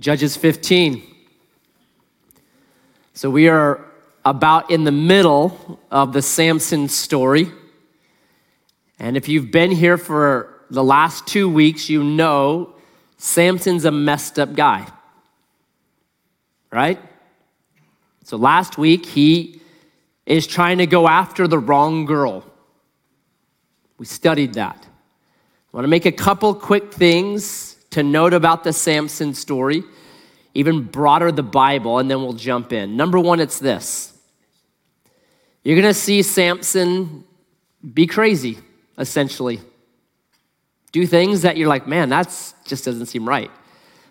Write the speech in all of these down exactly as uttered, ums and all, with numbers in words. Judges fifteen. So we are about in the middle of the Samson story. And if you've been here for the last two weeks, you know Samson's a messed up guy, right? So last week, he is trying to go after the wrong girl. We studied that. I want to make a couple quick things to note about the Samson story, even broader the Bible, and then we'll jump in. Number one, it's this. You're going to see Samson be crazy, essentially. Do things that you're like, man, that just doesn't seem right.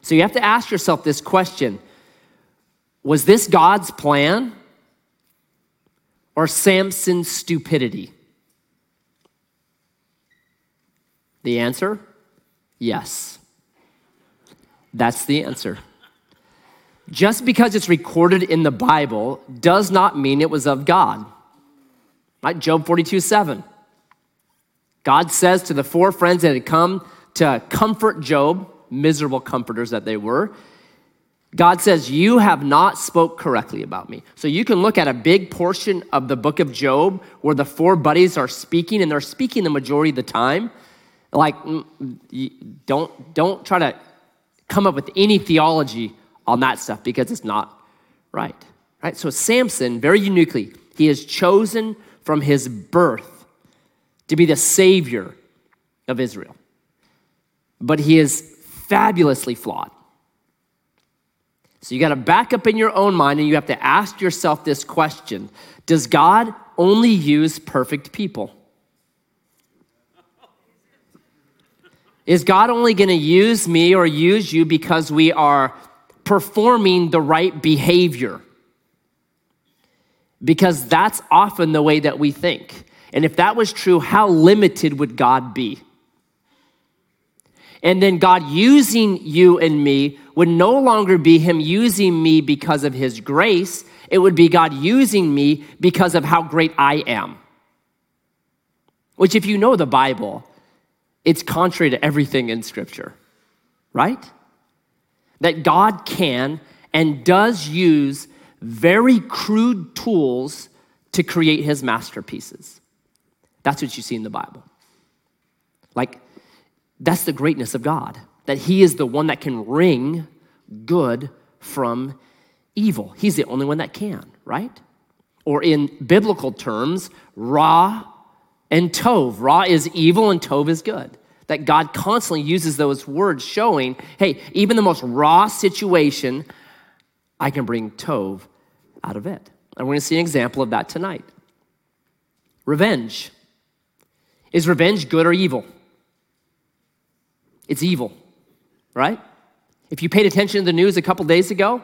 So you have to ask yourself this question. Was this God's plan or Samson's stupidity? The answer? Yes. That's the answer. Just because it's recorded in the Bible does not mean it was of God. Right? Job forty-two seven. God says to the four friends that had come to comfort Job, miserable comforters that they were, God says, you have not spoke correctly about me. So you can look at a big portion of the book of Job where the four buddies are speaking, and they're speaking the majority of the time. Like, don't, don't try to come up with any theology on that stuff because it's not right. Right? So Samson, very uniquely, he is chosen from his birth to be the savior of Israel. But he is fabulously flawed. So you got to back up in your own mind and you have to ask yourself this question. Does God only use perfect people? Is God only going to use me or use you because we are performing the right behavior? Because that's often the way that we think. And if that was true, how limited would God be? And then God using you and me would no longer be him using me because of his grace. It would be God using me because of how great I am. Which, if you know the Bible, it's contrary to everything in Scripture, right? That God can and does use very crude tools to create his masterpieces. That's what you see in the Bible. Like, that's the greatness of God, that he is the one that can wring good from evil. He's the only one that can, right? Or in biblical terms, Ra and Tov. Ra is evil and Tov is good. That God constantly uses those words showing, hey, even the most raw situation, I can bring Tov out of it. And we're going to see an example of that tonight. Revenge. Is revenge good or evil? It's evil, right? If you paid attention to the news a couple days ago,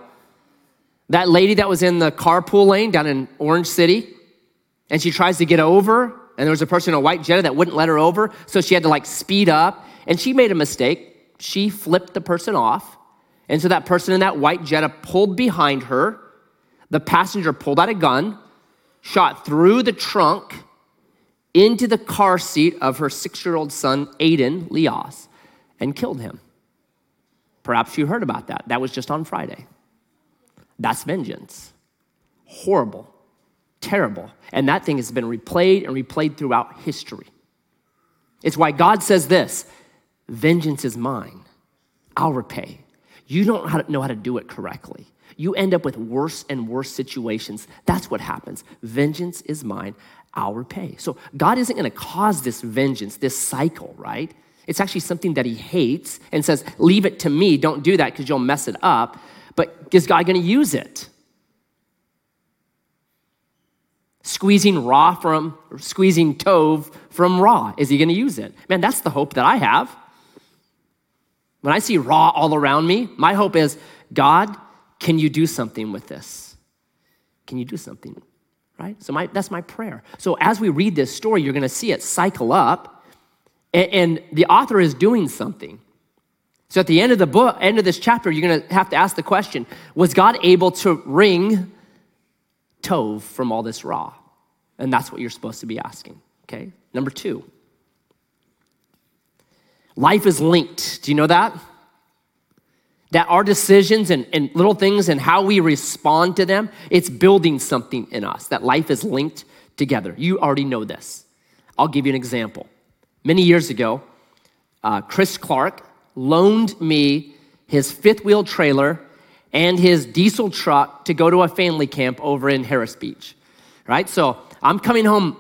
that lady that was in the carpool lane down in Orange City, and she tries to get over, and there was a person in a white Jetta that wouldn't let her over, so she had to like speed up, and she made a mistake. She flipped the person off, and so that person in that white Jetta pulled behind her. The passenger pulled out a gun, shot through the trunk into the car seat of her six-year-old son, Aiden Leos, and killed him. Perhaps you heard about that. That was just on Friday. That's vengeance. Horrible, terrible. And that thing has been replayed and replayed throughout history. It's why God says this, vengeance is mine. I'll repay. You don't know how to do it correctly. You end up with worse and worse situations. That's what happens. Vengeance is mine. I'll repay. So God isn't going to cause this vengeance, this cycle, right? It's actually something that he hates and says, leave it to me. Don't do that because you'll mess it up. But is God going to use it? Squeezing raw from, or squeezing Tov from raw. Is he going to use it? Man, that's the hope that I have. When I see raw all around me, my hope is, God, can you do something with this? Can you do something? Right? So my, that's my prayer. So as we read this story, you're going to see it cycle up. And the author is doing something. So at the end of the book, end of this chapter, you're going to have to ask the question, was God able to wring Tov from all this raw? And that's what you're supposed to be asking, okay? Number two, life is linked. Do you know that? that our decisions and, and little things and how we respond to them, it's building something in us, that life is linked together. You already know this. I'll give you an example. Many years ago, uh, Chris Clark loaned me his fifth wheel trailer and his diesel truck to go to a family camp over in Harris Beach, right? So I'm coming home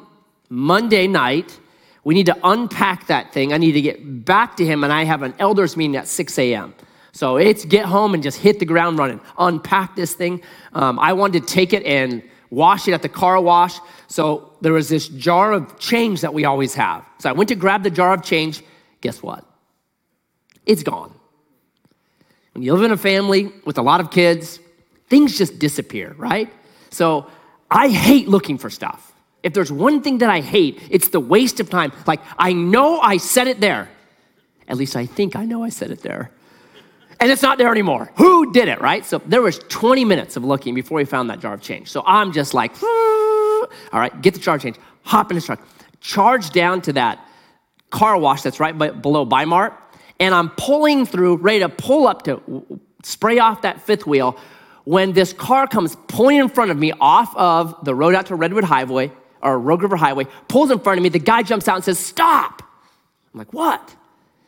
Monday night. We need to unpack that thing. I need to get back to him, and I have an elders meeting at six a.m. So it's get home and just hit the ground running, unpack this thing. Um, I wanted to take it and wash it at the car wash. So there was this jar of change that we always have. So I went to grab the jar of change. Guess what? It's gone. When you live in a family with a lot of kids, things just disappear, right? So I hate looking for stuff. If there's one thing that I hate, it's the waste of time. Like, I know I said it there. At least I think I know I said it there. And it's not there anymore. Who did it, right? So there was twenty minutes of looking before we found that jar of change. So I'm just like, all right, get the jar of change, hop in the truck, charge down to that car wash that's right below Bi-Mart, and I'm pulling through, ready to pull up to spray off that fifth wheel, when this car comes pulling in front of me off of the road out to Redwood Highway, or Rogue River Highway, pulls in front of me. The guy jumps out and says, "Stop." I'm like, "What?"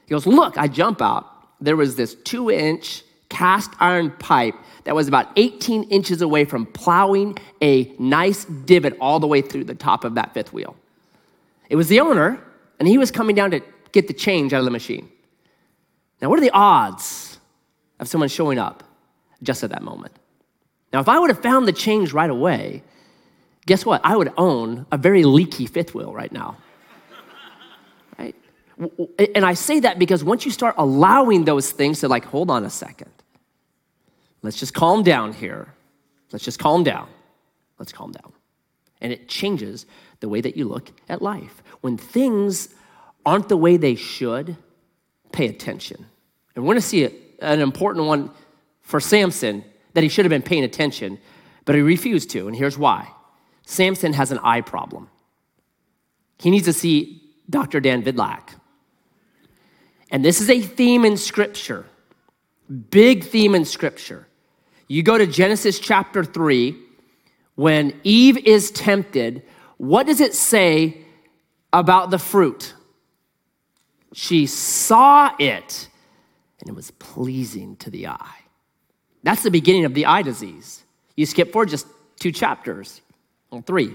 He goes, "Look." I jump out. There was this two-inch cast iron pipe that was about eighteen inches away from plowing a nice divot all the way through the top of that fifth wheel. It was the owner, and he was coming down to get the change out of the machine. Now, what are the odds of someone showing up just at that moment? Now, if I would have found the change right away, guess what? I would own a very leaky fifth wheel right now. Right? And I say that because once you start allowing those things to, like, hold on a second. Let's just calm down here. Let's just calm down. Let's calm down. And it changes the way that you look at life. When things aren't the way they should, pay attention. And we're going to see an important one for Samson, that he should have been paying attention, but he refused to, and here's why. Samson has an eye problem. He needs to see Doctor Dan Vidlak. And this is a theme in Scripture, big theme in Scripture. You go to Genesis chapter three, when Eve is tempted, what does it say about the fruit? She saw it, and it was pleasing to the eye. That's the beginning of the eye disease. You skip forward just two chapters, or three,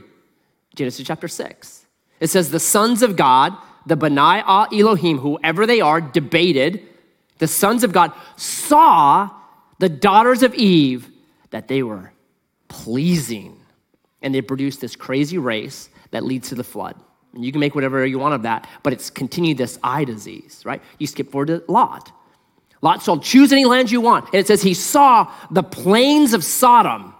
Genesis chapter six. It says, the sons of God, the B'nai Ah Elohim, whoever they are, debated. The sons of God saw the daughters of Eve, that they were pleasing. And they produced this crazy race that leads to the flood. And you can make whatever you want of that, but it's continued this eye disease, right? You skip forward to Lot. Lot said, choose any land you want. And it says he saw the plains of Sodom,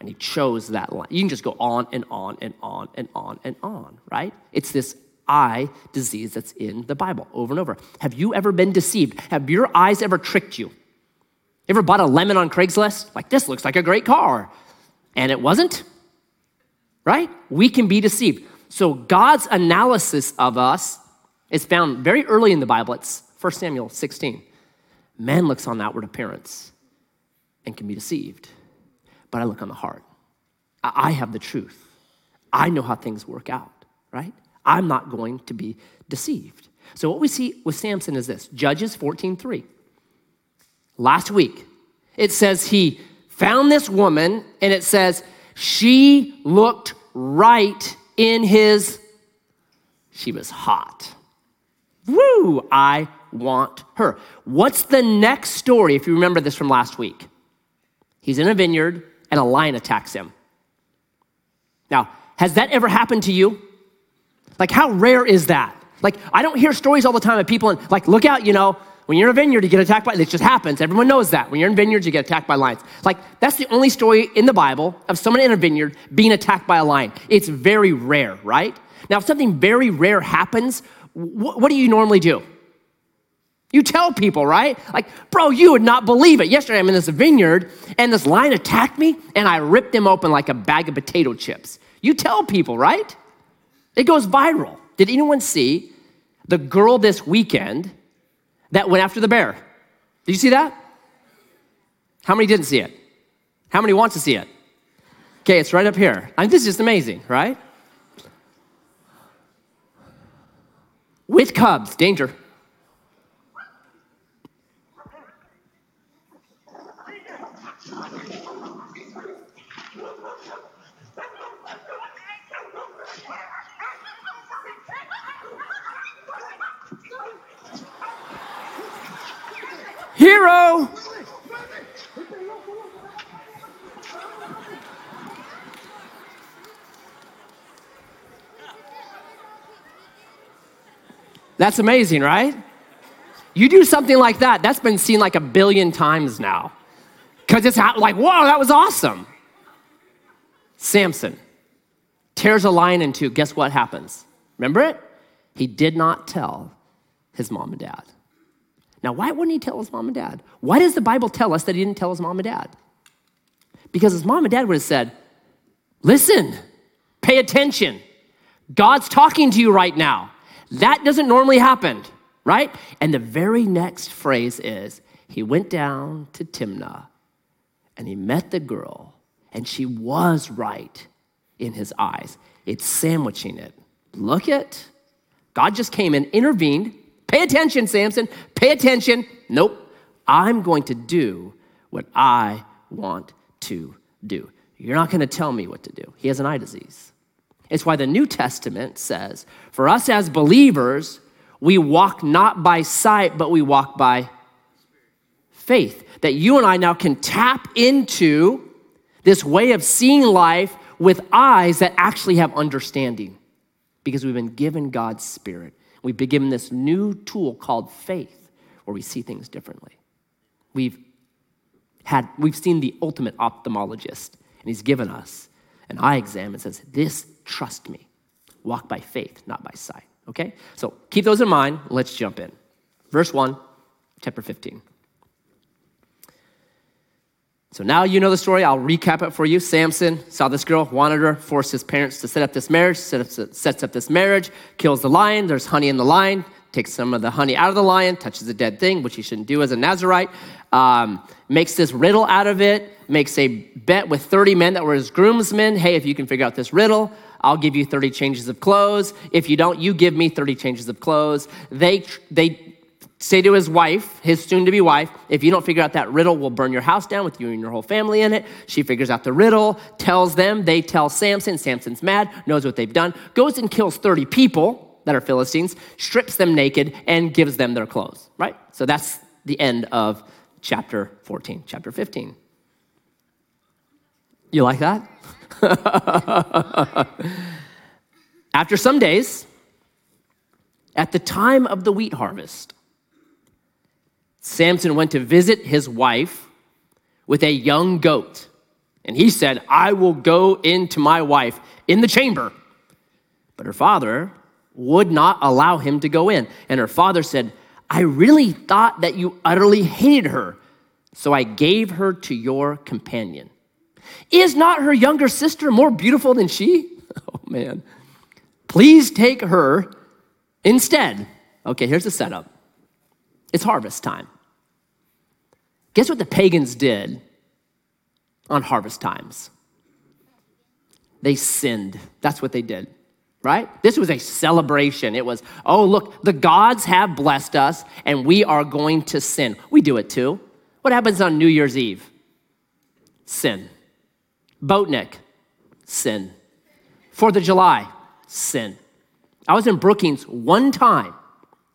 and he chose that land. You can just go on and on and on and on and on, right? It's this eye disease that's in the Bible over and over. Have you ever been deceived? Have your eyes ever tricked you? Ever bought a lemon on Craigslist? Like, this looks like a great car. And it wasn't, right? We can be deceived. So God's analysis of us is found very early in the Bible. It's First Samuel sixteen. Man looks on outward appearance and can be deceived, but I look on the heart. I have the truth. I know how things work out, right? I'm not going to be deceived. So what we see with Samson is this, Judges fourteen three. Last week, it says he found this woman, and it says she looked right in his, she was hot. Woo, I want her. What's the next story, if you remember this from last week? He's in a vineyard, and a lion attacks him. Now, has that ever happened to you? Like, how rare is that? Like, I don't hear stories all the time of people, and like, look out, you know, when you're in a vineyard, you get attacked by, it just happens. Everyone knows that. When you're in vineyards, you get attacked by lions. Like, that's the only story in the Bible of someone in a vineyard being attacked by a lion. It's very rare, right? Now, if something very rare happens, wh- what do you normally do? You tell people, right? Like, bro, you would not believe it. Yesterday, I'm in this vineyard, and this lion attacked me, and I ripped him open like a bag of potato chips. You tell people, right? It goes viral. Did anyone see the girl this weekend that went after the bear? Did you see that? How many didn't see it? How many want to see it? Okay, it's right up here. I mean, this is just amazing, right? With cubs, danger. Hero! That's amazing, right? You do something like that, that's been seen like a billion times now. Because it's like, whoa, that was awesome. Samson tears a lion in two. Guess what happens? Remember it? He did not tell his mom and dad. Now, why wouldn't he tell his mom and dad? Why does the Bible tell us that he didn't tell his mom and dad? Because his mom and dad would have said, listen, pay attention. God's talking to you right now. That doesn't normally happen, right? And the very next phrase is, he went down to Timnah and he met the girl and she was right in his eyes. It's sandwiching it. Look it. God just came and intervened. Pay attention, Samson. Pay attention. Nope. I'm going to do what I want to do. You're not going to tell me what to do. He has an eye disease. It's why the New Testament says, for us as believers, we walk not by sight, but we walk by faith. That you and I now can tap into this way of seeing life with eyes that actually have understanding because we've been given God's Spirit. We've been given this new tool called faith where we see things differently. We've had, we've seen the ultimate ophthalmologist and he's given us an eye exam and says, this, trust me, walk by faith, not by sight, okay? So keep those in mind, let's jump in. Verse one, chapter fifteen. So now you know the story, I'll recap it for you. Samson saw this girl, wanted her, forced his parents to set up this marriage, set up, sets up this marriage, kills the lion, there's honey in the lion, takes some of the honey out of the lion, touches a dead thing, which he shouldn't do as a Nazirite, um, makes this riddle out of it, makes a bet with thirty men that were his groomsmen. Hey, if you can figure out this riddle, I'll give you thirty changes of clothes. If you don't, you give me thirty changes of clothes. They they say to his wife, his soon-to-be wife, if you don't figure out that riddle, we'll burn your house down with you and your whole family in it. She figures out the riddle, tells them, they tell Samson. Samson's mad, knows what they've done, goes and kills thirty people that are Philistines, strips them naked, and gives them their clothes, right? So that's the end of chapter fourteen, chapter fifteen. You like that? After some days, at the time of the wheat harvest, Samson went to visit his wife with a young goat. And he said, I will go into my wife in the chamber. But her father would not allow him to go in. And her father said, I really thought that you utterly hated her. So I gave her to your companion. Is not her younger sister more beautiful than she? Oh, man. Please take her instead. Okay, here's the setup. It's harvest time. Guess what the pagans did on harvest times? They sinned. That's what they did, right? This was a celebration. It was, oh, look, the gods have blessed us, and we are going to sin. We do it too. What happens on New Year's Eve? Sin. Boatneck, sin. Fourth of July, sin. I was in Brookings one time.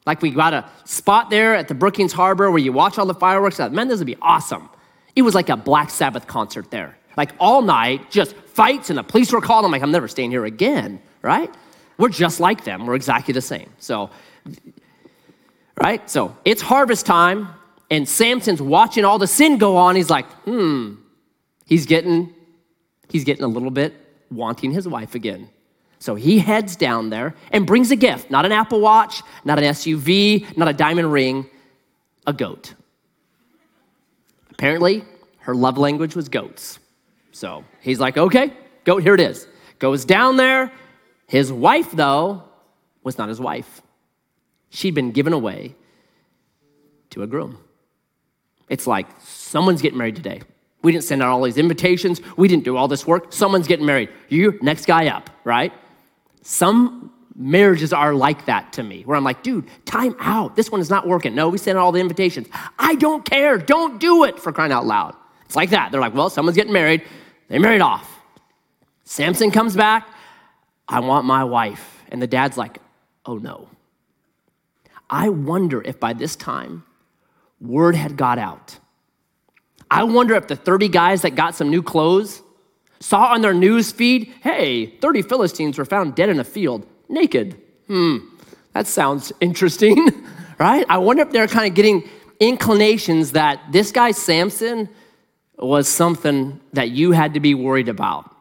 Like we got a spot there at the Brookings Harbor where you watch all the fireworks. Man, this would be awesome. It was like a Black Sabbath concert there. Like all night, just fights and the police were called. I'm like, I'm never staying here again, right? We're just like them. We're exactly the same. So, right? So it's harvest time and Samson's watching all the sin go on. He's like, hmm, he's getting... He's getting a little bit wanting his wife again. So he heads down there and brings a gift, not an Apple Watch, not an S U V, not a diamond ring, a goat. Apparently, her love language was goats. So he's like, okay, goat, here it is. Goes down there. His wife, though, was not his wife. She'd been given away to a groom. It's like, someone's getting married today. We didn't send out all these invitations. We didn't do all this work. Someone's getting married. You, next guy up, right? Some marriages are like that to me, where I'm like, dude, time out. This one is not working. No, we sent out all the invitations. I don't care. Don't do it, for crying out loud. It's like that. They're like, well, someone's getting married. They married off. Samson comes back. I want my wife. And the dad's like, oh, no. I wonder if by this time, word had got out. I wonder if the thirty guys that got some new clothes saw on their news feed, hey, thirty Philistines were found dead in a field, naked. Hmm, that sounds interesting, right? I wonder if they're kind of getting inclinations that this guy Samson was something that you had to be worried about.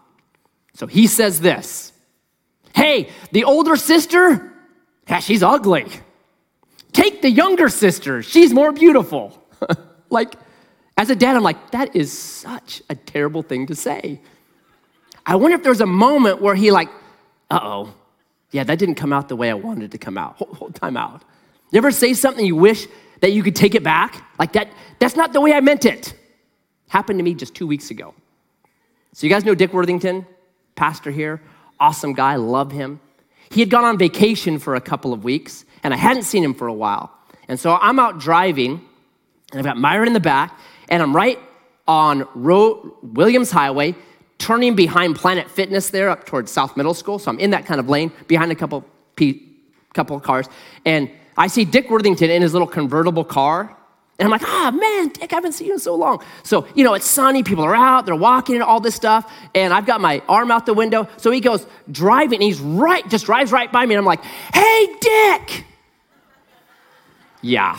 So he says this, hey, the older sister, yeah, she's ugly. Take the younger sister, she's more beautiful. Like, as a dad, I'm like, that is such a terrible thing to say. I wonder if there's a moment where he like, uh-oh, yeah, that didn't come out the way I wanted it to come out. Hold, hold time out. You ever say something you wish that you could take it back? Like that, that's not the way I meant it. Happened to me just two weeks ago. So you guys know Dick Worthington, pastor here, awesome guy, love him. He had gone on vacation for a couple of weeks and I hadn't seen him for a while. And so I'm out driving and I've got Myron in the back and I'm right on Ro- Williams Highway, turning behind Planet Fitness there up towards South Middle School. So I'm in that kind of lane behind a couple pe- couple of cars. And I see Dick Worthington in his little convertible car. And I'm like, ah, oh, man, Dick, I haven't seen you in so long. So, you know, it's sunny, people are out, they're walking and all this stuff. And I've got my arm out the window. So he goes driving, and he's right, just drives right by me. And I'm like, hey, Dick. Yeah.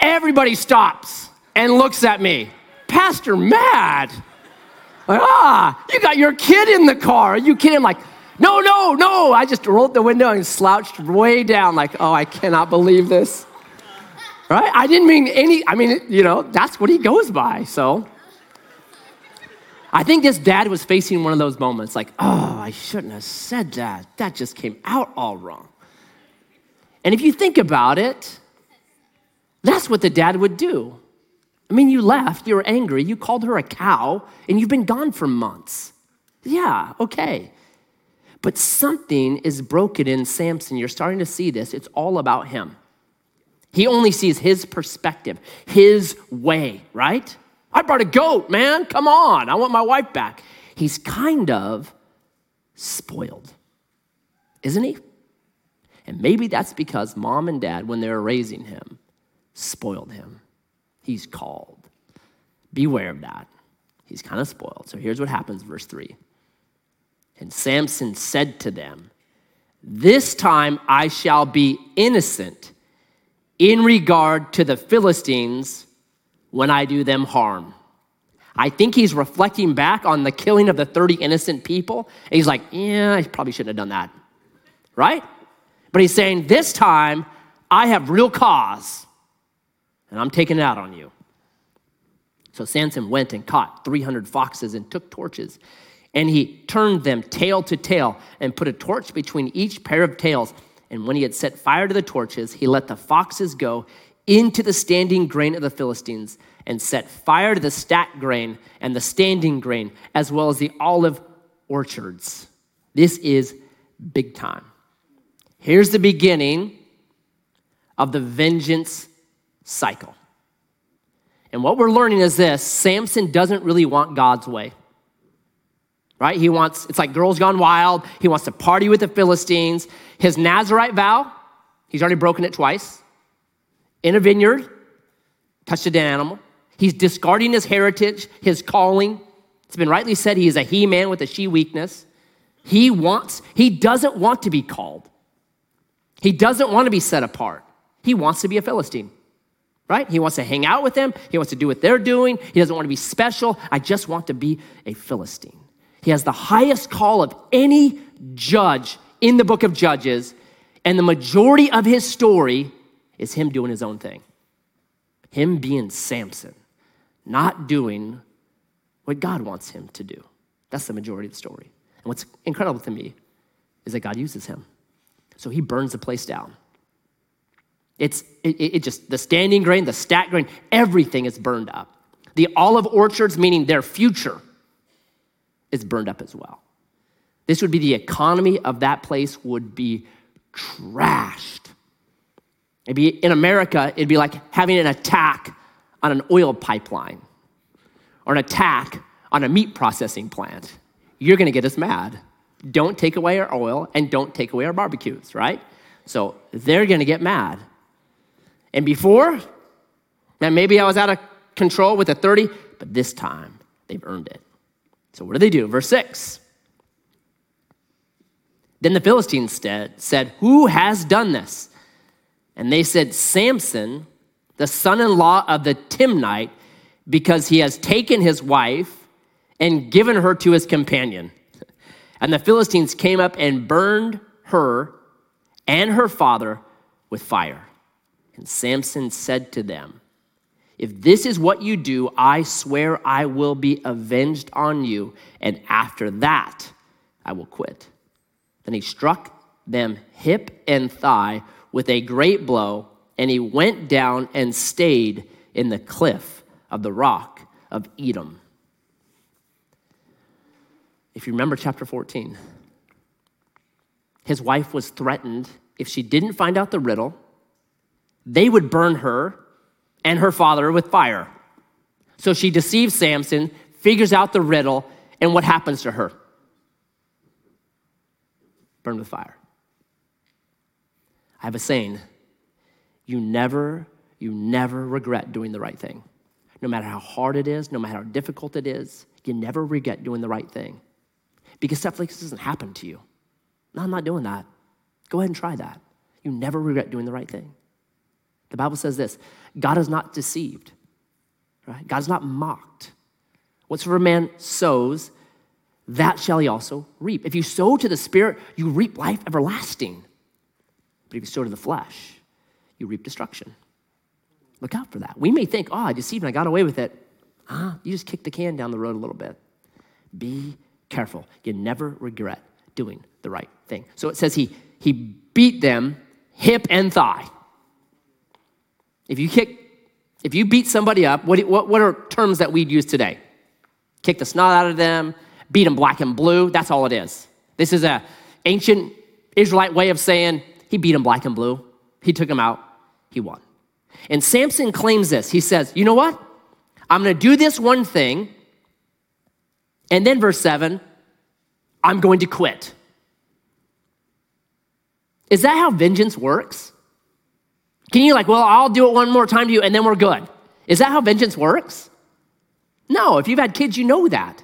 Everybody stops and looks at me. Pastor mad. Like, ah, you got your kid in the car. Are you kidding? I'm like, no, no, no. I just rolled the window and slouched way down. Like, oh, I cannot believe this. Right? I didn't mean any, I mean, you know, that's what he goes by. So I think this dad was facing one of those moments like, oh, I shouldn't have said that. That just came out all wrong. And if you think about it, that's what the dad would do. I mean, you left, you were angry, you called her a cow, and you've been gone for months. Yeah, okay. But something is broken in Samson. You're starting to see this. It's all about him. He only sees his perspective, his way, right? I brought a goat, man. Come on. I want my wife back. He's kind of spoiled, isn't he? And maybe that's because mom and dad, when they were raising him, spoiled him. He's called. Beware of that. He's kind of spoiled. So here's what happens, verse three. And Samson said to them, this time I shall be innocent in regard to the Philistines when I do them harm. I think he's reflecting back on the killing of the thirty innocent people. And he's like, yeah, I probably shouldn't have done that, right? But he's saying, this time I have real cause and I'm taking it out on you. So Samson went and caught three hundred foxes and took torches and he turned them tail to tail and put a torch between each pair of tails. And when he had set fire to the torches, he let the foxes go into the standing grain of the Philistines and set fire to the stack grain and the standing grain, as well as the olive orchards. This is big time. Here's the beginning of the vengeance cycle. And what we're learning is this, Samson doesn't really want God's way. Right? He wants, it's like Girls Gone Wild. He wants to party with the Philistines. His Nazirite vow, he's already broken it twice. In a vineyard, touched a dead animal. He's discarding his heritage, his calling. It's been rightly said he is a he-man with a she-weakness. He wants, he doesn't want to be called. He doesn't want to be set apart. He wants to be a Philistine, right? He wants to hang out with them. He wants to do what they're doing. He doesn't want to be special. I just want to be a Philistine. He has the highest call of any judge in the book of Judges, and the majority of his story is him doing his own thing. Him being Samson, not doing what God wants him to do. That's the majority of the story. And what's incredible to me is that God uses him. So he burns the place down. It's it, it just, the standing grain, the stack grain, everything is burned up. The olive orchards, meaning their future, is burned up as well. This would be the economy of that place would be trashed. It'd be, in America, it'd be like having an attack on an oil pipeline or an attack on a meat processing plant. You're gonna get us mad. Don't take away our oil and don't take away our barbecues, right? So they're gonna get mad. And before, man, maybe I was out of control with a thirty, but this time they've earned it. So what do they do? Verse six. Then the Philistines said, who has done this? And they said, Samson, the son-in-law of the Timnite, because he has taken his wife and given her to his companion. And the Philistines came up and burned her and her father with fire. And Samson said to them, if this is what you do, I swear I will be avenged on you, and after that I will quit. Then he struck them hip and thigh with a great blow, and he went down and stayed in the cliff of the rock of Edom. If you remember chapter fourteen, his wife was threatened. If she didn't find out the riddle, they would burn her and her father with fire. So she deceives Samson, figures out the riddle, and what happens to her? Burned with fire. I have a saying, you never, you never regret doing the right thing. No matter how hard it is, no matter how difficult it is, you never regret doing the right thing. Because stuff like this doesn't happen to you. No, I'm not doing that. Go ahead and try that. You never regret doing the right thing. The Bible says this, God is not deceived, right? God is not mocked. Whatsoever man sows, that shall he also reap. If you sow to the Spirit, you reap life everlasting. But if you sow to the flesh, you reap destruction. Look out for that. We may think, oh, I deceived and I got away with it. Ah, you just kicked the can down the road a little bit. Be careful. You never regret doing the right thing. So it says he he beat them hip and thigh. If you kick, if you beat somebody up, what what, what are terms that we'd use today? Kick the snot out of them, beat them black and blue. That's all it is. This is an ancient Israelite way of saying he beat them black and blue. He took them out. He won. And Samson claims this. He says, you know what? I'm going to do this one thing. And then verse seven, I'm going to quit. Is that how vengeance works? Can you like, well, I'll do it one more time to you and then we're good. Is that how vengeance works? No, if you've had kids, you know that,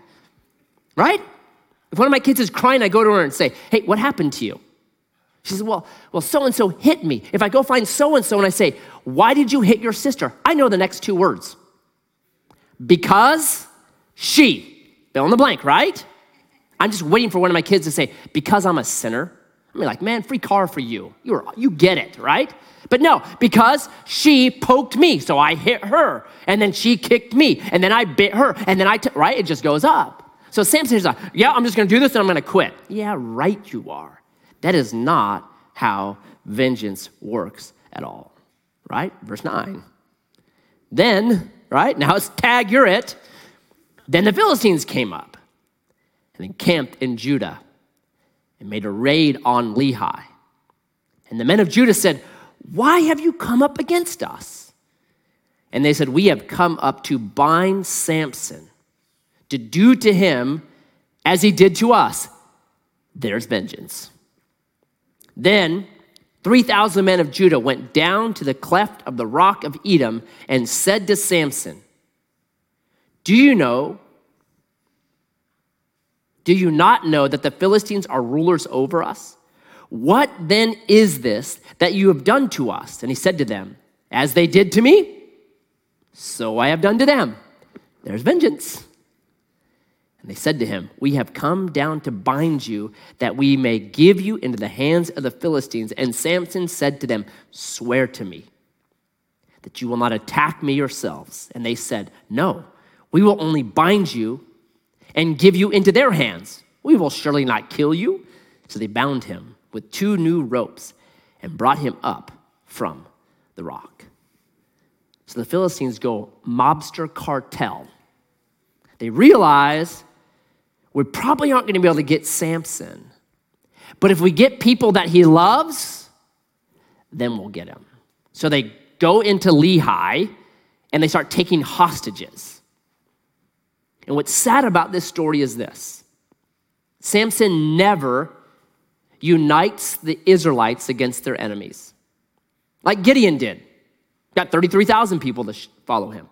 right? If one of my kids is crying, I go to her and say, hey, what happened to you? She says, well, well, so-and-so hit me. If I go find so-and-so and I say, why did you hit your sister? I know the next two words. Because she, fill in the blank, right? I'm just waiting for one of my kids to say, because I'm a sinner. I mean, like, man, free car for you. You're, you get it, right? But no, because she poked me, so I hit her, and then she kicked me, and then I bit her, and then I, t- right? It just goes up. So Samson's like, yeah, I'm just gonna do this and I'm gonna quit. Yeah, right you are. That is not how vengeance works at all, right? Verse nine. Then, right, now it's tag, you're it. Then the Philistines came up and encamped in Judah and made a raid on Lehi. And the men of Judah said, why have you come up against us? And they said, we have come up to bind Samson, to do to him as he did to us. There's vengeance. Then three thousand men of Judah went down to the cleft of the rock of Edom and said to Samson, do you know, do you not know that the Philistines are rulers over us? What then is this that you have done to us? And he said to them, as they did to me, so I have done to them. There's vengeance. And they said to him, we have come down to bind you that we may give you into the hands of the Philistines. And Samson said to them, swear to me that you will not attack me yourselves. And they said, no, we will only bind you and give you into their hands. We will surely not kill you. So they bound him with two new ropes and brought him up from the rock. So the Philistines go mobster cartel. They realize we probably aren't going to be able to get Samson. But if we get people that he loves, then we'll get him. So they go into Lehi and they start taking hostages. And what's sad about this story is this. Samson never unites the Israelites against their enemies. Like Gideon did. Got thirty-three thousand people to follow him.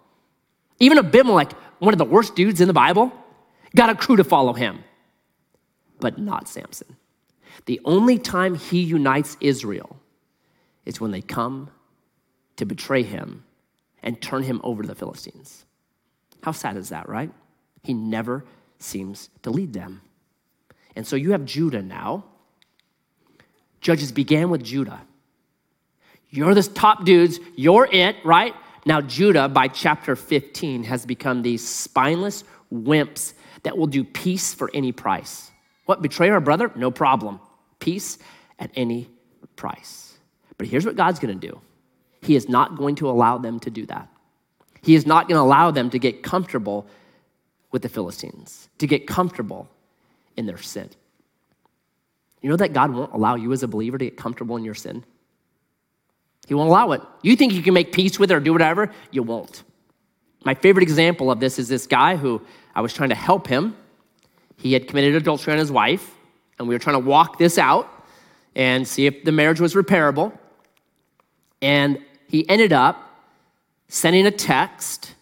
Even Abimelech, one of the worst dudes in the Bible, got a crew to follow him. But not Samson. The only time he unites Israel is when they come to betray him and turn him over to the Philistines. How sad is that, right? He never seems to lead them. And so you have Judah now. Judges began with Judah. You're the top dudes, you're it, right? Now Judah, by chapter fifteen, has become these spineless wimps that will do peace for any price. What, betray our brother? No problem. Peace at any price. But here's what God's gonna do. He is not going to allow them to do that. He is not gonna allow them to get comfortable with the Philistines, to get comfortable in their sin. You know that God won't allow you as a believer to get comfortable in your sin? He won't allow it. You think you can make peace with it or do whatever? You won't. My favorite example of this is this guy who I was trying to help him. He had committed adultery on his wife, and we were trying to walk this out and see if the marriage was repairable. And he ended up sending a text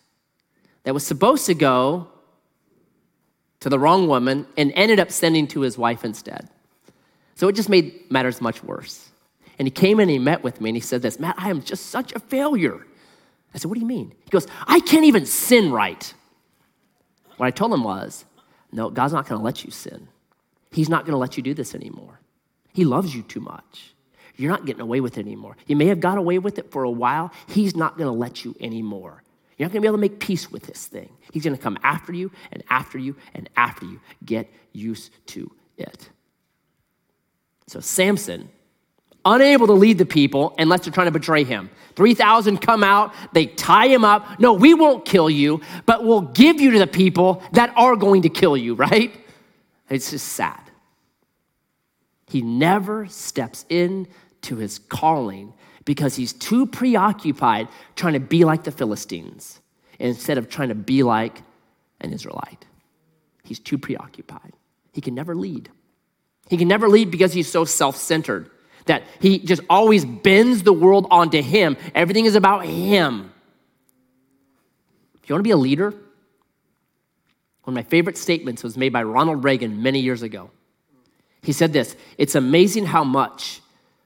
that was supposed to go to the wrong woman and ended up sending to his wife instead. So it just made matters much worse. And he came in and he met with me and he said this, Matt, I am just such a failure. I said, what do you mean? He goes, I can't even sin right. What I told him was, no, God's not gonna let you sin. He's not gonna let you do this anymore. He loves you too much. You're not getting away with it anymore. You may have got away with it for a while. He's not gonna let you anymore. You're not gonna be able to make peace with this thing. He's gonna come after you and after you and after you. Get used to it. So Samson, unable to lead the people unless they're trying to betray him. three thousand come out, they tie him up. No, we won't kill you, but we'll give you to the people that are going to kill you, right? It's just sad. He never steps in to his calling because he's too preoccupied trying to be like the Philistines instead of trying to be like an Israelite. He's too preoccupied. He can never lead. He can never lead because he's so self-centered that he just always bends the world onto him. Everything is about him. If you want to be a leader, one of my favorite statements was made by Ronald Reagan many years ago. He said this, it's amazing how much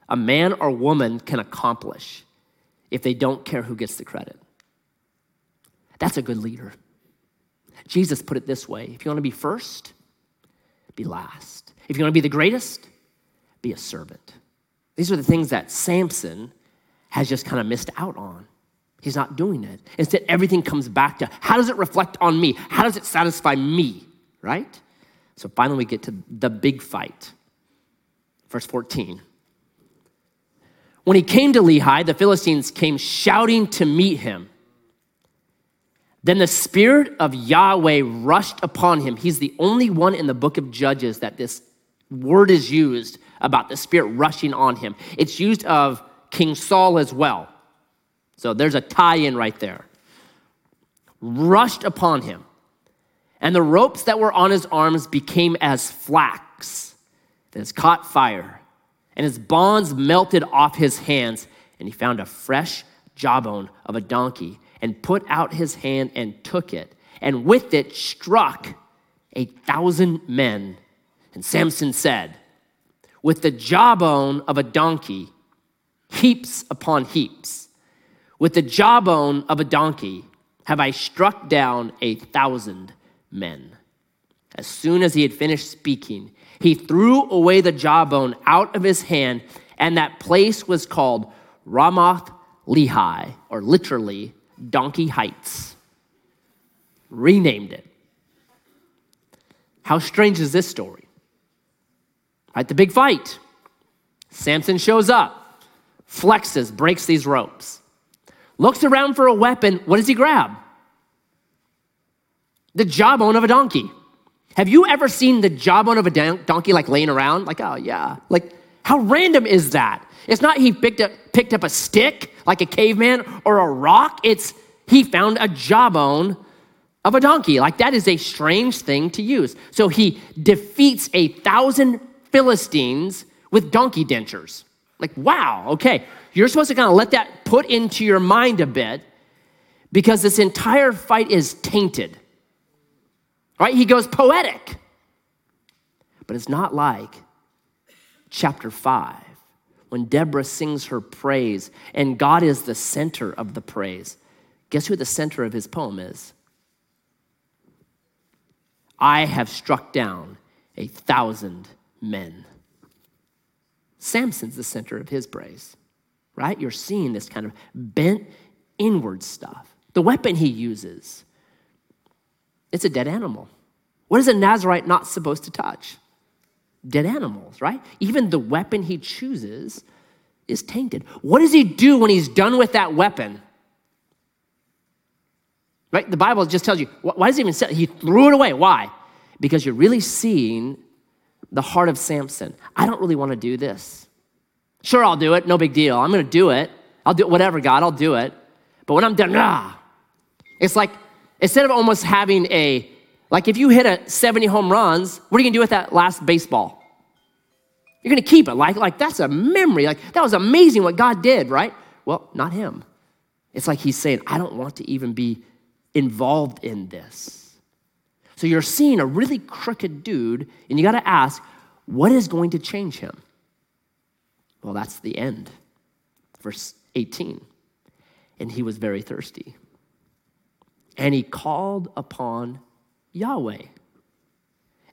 a man or woman can accomplish if they don't care who gets the credit. That's a good leader. Jesus put it this way, if you want to be first, be last. If you want to be the greatest, be a servant. These are the things that Samson has just kind of missed out on. He's not doing it. Instead, everything comes back to, how does it reflect on me? How does it satisfy me, right? So finally we get to the big fight. Verse fourteen. When he came to Lehi, the Philistines came shouting to meet him. Then the Spirit of Yahweh rushed upon him. He's the only one in the book of Judges that this word is used about the Spirit rushing on him. It's used of King Saul as well. So there's a tie-in right there. Rushed upon him. And the ropes that were on his arms became as flax that has caught fire, and his bonds melted off his hands, and he found a fresh jawbone of a donkey and put out his hand and took it, and with it struck a thousand men. And Samson said, with the jawbone of a donkey, heaps upon heaps, with the jawbone of a donkey have I struck down a thousand men. As soon as he had finished speaking, he threw away the jawbone out of his hand, and that place was called Ramoth Lehi, or literally Donkey Heights. Renamed it. How strange is this story? Right, the big fight. Samson shows up, flexes, breaks these ropes. looks around for a weapon. What does he grab? The jawbone of a donkey. Have you ever seen the jawbone of a donkey like laying around? Like, oh yeah. Like, how random is that? It's not he picked up, picked up a stick like a caveman or a rock. It's he found a jawbone of a donkey. Like, that is a strange thing to use. So he defeats a thousand Philistines with donkey dentures. Like, wow, okay. You're supposed to kind of let that put into your mind a bit, because this entire fight is tainted. Right? He goes poetic. But it's not like chapter five, when Deborah sings her praise and God is the center of the praise. Guess who the center of his poem is? I have struck down a thousand men. Samson's the center of his praise, right? You're seeing this kind of bent inward stuff. The weapon he uses, it's a dead animal. What is a Nazarite not supposed to touch? Dead animals, right? Even the weapon he chooses is tainted. What does he do when he's done with that weapon? Right? The Bible just tells you, why does he even say, he threw it away. Why? Because you're really seeing the heart of Samson. I don't really want to do this. Sure, I'll do it. No big deal. I'm going to do it. I'll do it. Whatever, God, I'll do it. But when I'm done, ah, it's like, instead of almost having a, like if you hit a seventy home runs, what are you gonna do with that last baseball? You're gonna keep it. Like, like that's a memory. Like, that was amazing what God did, right? Well, not him. It's like he's saying, I don't want to even be involved in this. So you're seeing a really crooked dude, and you gotta ask, what is going to change him? Well, that's the end. Verse eighteen, and he was very thirsty. And he called upon Yahweh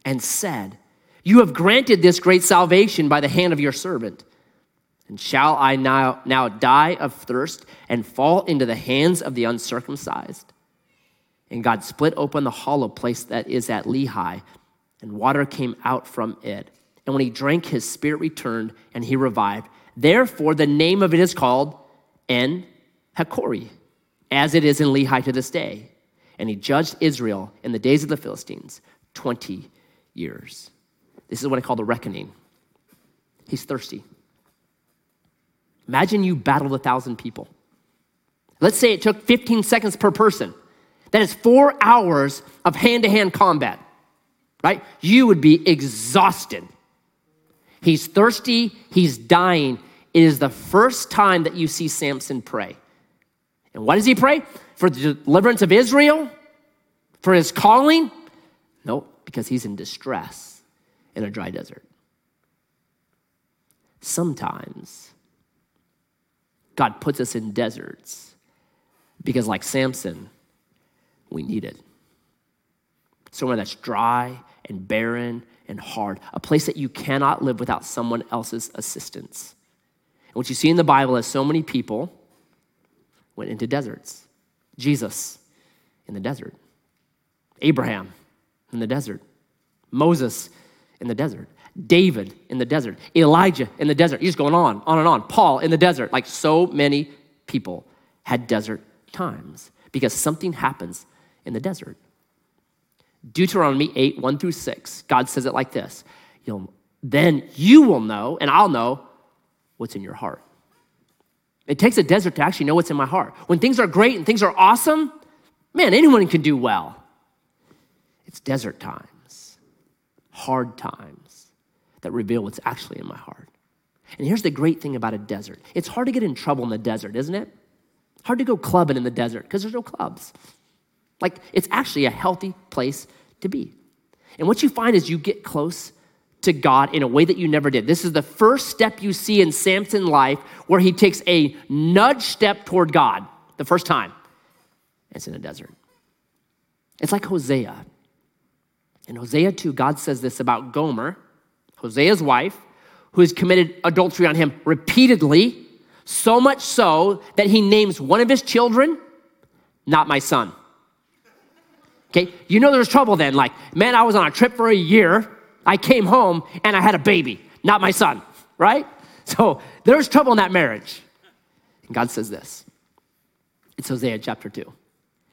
and said, you have granted this great salvation by the hand of your servant. And shall I now, now die of thirst and fall into the hands of the uncircumcised? And God split open the hollow place that is at Lehi, and water came out from it. And when he drank, his spirit returned and he revived. Therefore, the name of it is called En-Hakori, as it is in Lehi to this day. And he judged Israel in the days of the Philistines twenty years. This is what I call the reckoning. He's thirsty. Imagine you battled a thousand people. Let's say it took fifteen seconds per person. That is four hours of hand-to-hand combat, right? You would be exhausted. He's thirsty, he's dying. It is the first time that you see Samson pray. And what does he pray? For the deliverance of Israel? For his calling? No, because he's in distress in a dry desert. Sometimes God puts us in deserts because, like Samson, we need it. Somewhere that's dry and barren and hard, a place that you cannot live without someone else's assistance. And what you see in the Bible is so many people went into deserts. Jesus in the desert, Abraham in the desert, Moses in the desert, David in the desert, Elijah in the desert. You're just going on, on and on. Paul in the desert. Like, so many people had desert times because something happens in the desert. Deuteronomy eight, one through six, God says it like this. You'll, then you will know, and I'll know, what's in your heart. It takes a desert to actually know what's in my heart. When things are great and things are awesome, man, anyone can do well. It's desert times, hard times that reveal what's actually in my heart. And here's the great thing about a desert. It's hard to get in trouble in the desert, isn't it? Hard to go clubbing in the desert because there's no clubs. Like, it's actually a healthy place to be. And what you find is you get close to God in a way that you never did. This is the first step you see in Samson's life where he takes a nudge step toward God the first time. It's in a desert. It's like Hosea. In Hosea two, God says this about Gomer, Hosea's wife, who has committed adultery on him repeatedly, so much so that he names one of his children, not my son. Okay, you know there's trouble then. Like, man, I was on a trip for a year, I came home and I had a baby, not my son, right? So there's trouble in that marriage. And God says this, It's Hosea chapter two.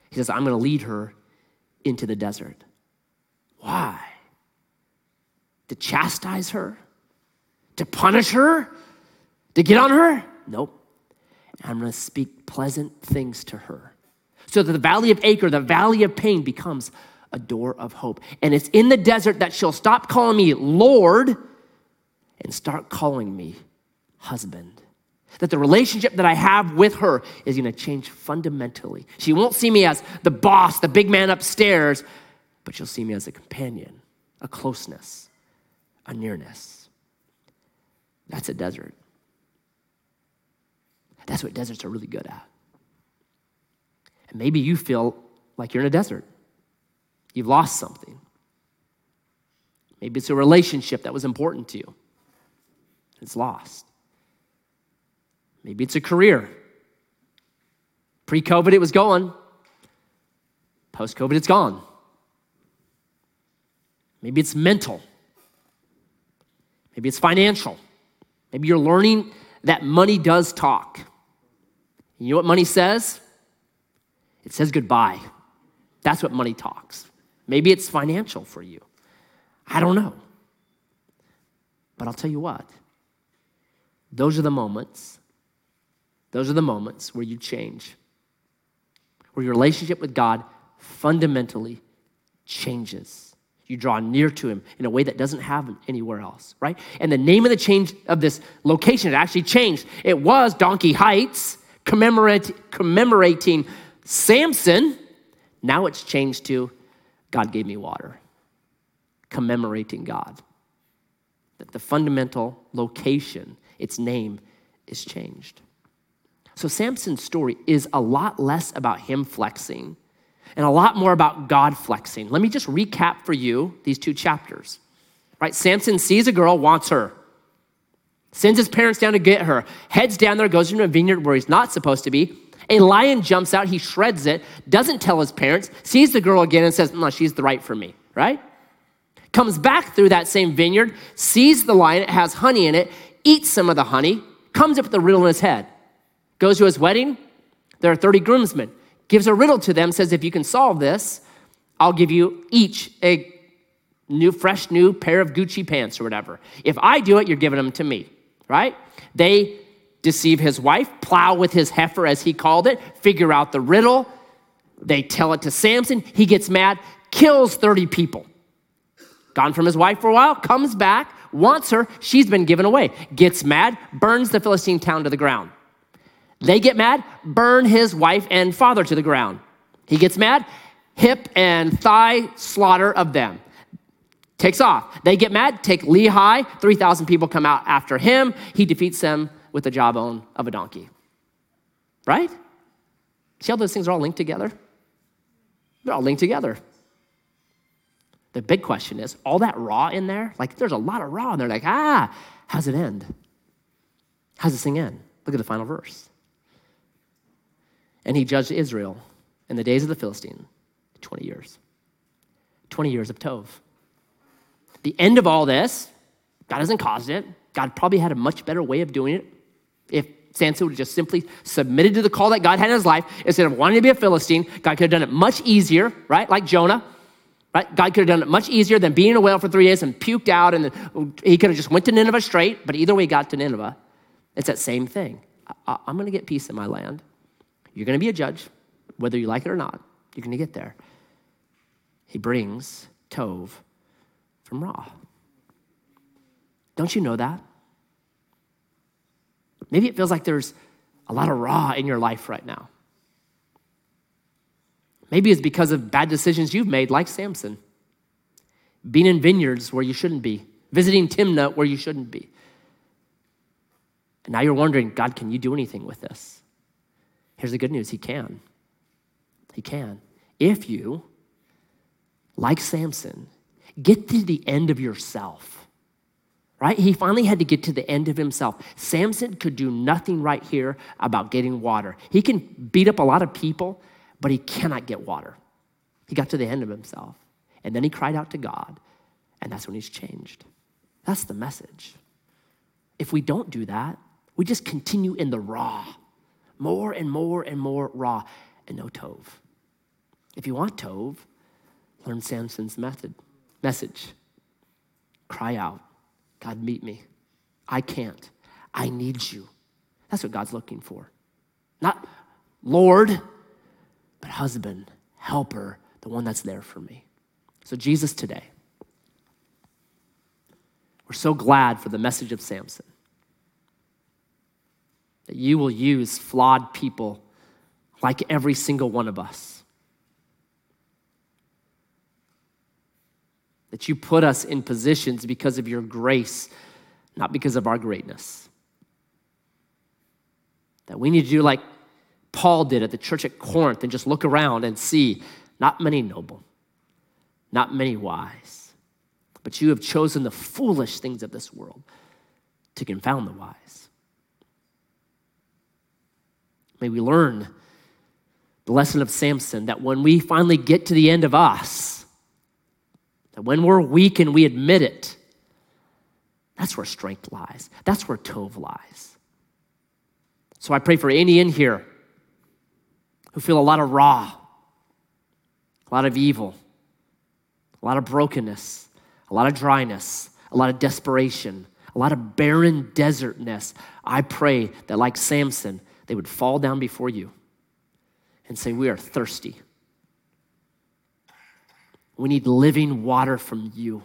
He says, I'm going to lead her into the desert. Why? To chastise her? To punish her? To get on her? Nope. I'm going to speak pleasant things to her. So that the valley of ache, the valley of pain, becomes a door of hope. And it's in the desert that she'll stop calling me Lord and start calling me husband. That the relationship that I have with her is going to change fundamentally. She won't see me as the boss, the big man upstairs, but she'll see me as a companion, a closeness, a nearness. That's a desert. That's what deserts are really good at. And maybe you feel like you're in a desert. You've lost something. Maybe it's a relationship that was important to you. It's lost. Maybe it's a career. Pre-COVID, it was going. Post-COVID, it's gone. Maybe it's mental. Maybe it's financial. Maybe you're learning that money does talk. You know what money says? It says goodbye. That's what money talks. Maybe it's financial for you. I don't know. But I'll tell you what. Those are the moments. Those are the moments where you change, where your relationship with God fundamentally changes. You draw near to him in a way that doesn't happen anywhere else, right? And the name of the change of this location, it actually changed. It was Donkey Heights, commemorate, commemorating Samson. Now it's changed to God gave me water, commemorating God. That the fundamental location, its name, is changed. So Samson's story is a lot less about him flexing and a lot more about God flexing. Let me just recap for you these two chapters, right? Samson sees a girl, wants her, sends his parents down to get her, heads down there, goes into a vineyard where he's not supposed to be. A lion jumps out, he shreds it, doesn't tell his parents, sees the girl again and says, no, she's the right for me, right? Comes back through that same vineyard, sees the lion, it has honey in it, eats some of the honey, comes up with a riddle in his head. Goes to his wedding, there are thirty groomsmen, gives a riddle to them, says, if you can solve this, I'll give you each a new, fresh new pair of Gucci pants or whatever. If I do it, you're giving them to me, right? They deceive his wife, plow with his heifer as he called it, figure out the riddle. They tell it to Samson. He gets mad, kills thirty people. Gone from his wife for a while, comes back, wants her. She's been given away, gets mad, burns the Philistine town to the ground. They get mad, burn his wife and father to the ground. He gets mad, hip and thigh slaughter of them. Takes off. They get mad, take Lehi. three thousand people come out after him. He defeats them with the jawbone of a donkey. Right? See how those things are all linked together? They're all linked together. The big question is, all that raw in there, like there's a lot of raw in there. Like, ah, how's it end? How's this thing end? Look at the final verse. And he judged Israel in the days of the Philistine, twenty years. twenty years of Tov. The end of all this, God hasn't caused it. God probably had a much better way of doing it if Samson would have just simply submitted to the call that God had in his life. Instead of wanting to be a Philistine, God could have done it much easier, right? Like Jonah, right? God could have done it much easier than being in a whale for three days and puked out, and then he could have just went to Nineveh straight, but either way he got to Nineveh. It's that same thing. I, I'm gonna get peace in my land. You're going to be a judge, whether you like it or not. You're going to get there. He brings Tov from Ra. Don't you know that? Maybe it feels like there's a lot of Ra in your life right now. Maybe it's because of bad decisions you've made, like Samson. Being in vineyards where you shouldn't be. Visiting Timnah where you shouldn't be. And now you're wondering, God, can you do anything with this? Here's the good news, he can. He can. If you, like Samson, get to the end of yourself, right? He finally had to get to the end of himself. Samson could do nothing right here about getting water. He can beat up a lot of people, but he cannot get water. He got to the end of himself. And then he cried out to God, and that's when he's changed. That's the message. If we don't do that, we just continue in the raw. more and more and more raw, and no tov. If you want tov, learn Samson's method, message. Cry out, God, meet me. I can't. I need you. That's what God's looking for. Not Lord, but husband, helper, the one that's there for me. So Jesus today, we're so glad for the message of Samson, that you will use flawed people like every single one of us. That you put us in positions because of your grace, not because of our greatness. That we need to do like Paul did at the church at Corinth and just look around and see not many noble, not many wise, but you have chosen the foolish things of this world to confound the wise. May we learn the lesson of Samson, that when we finally get to the end of us, that when we're weak and we admit it, that's where strength lies. That's where tov lies. So I pray for any in here who feel a lot of raw, a lot of evil, a lot of brokenness, a lot of dryness, a lot of desperation, a lot of barren desertness. I pray that like Samson, they would fall down before you and say, we are thirsty. We need living water from you.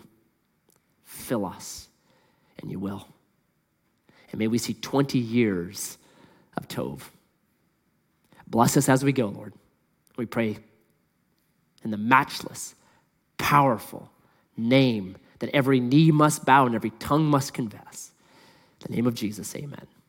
Fill us, and you will. And may we see twenty years of tov. Bless us as we go, Lord. We pray in the matchless, powerful name that every knee must bow and every tongue must confess. In the name of Jesus, amen.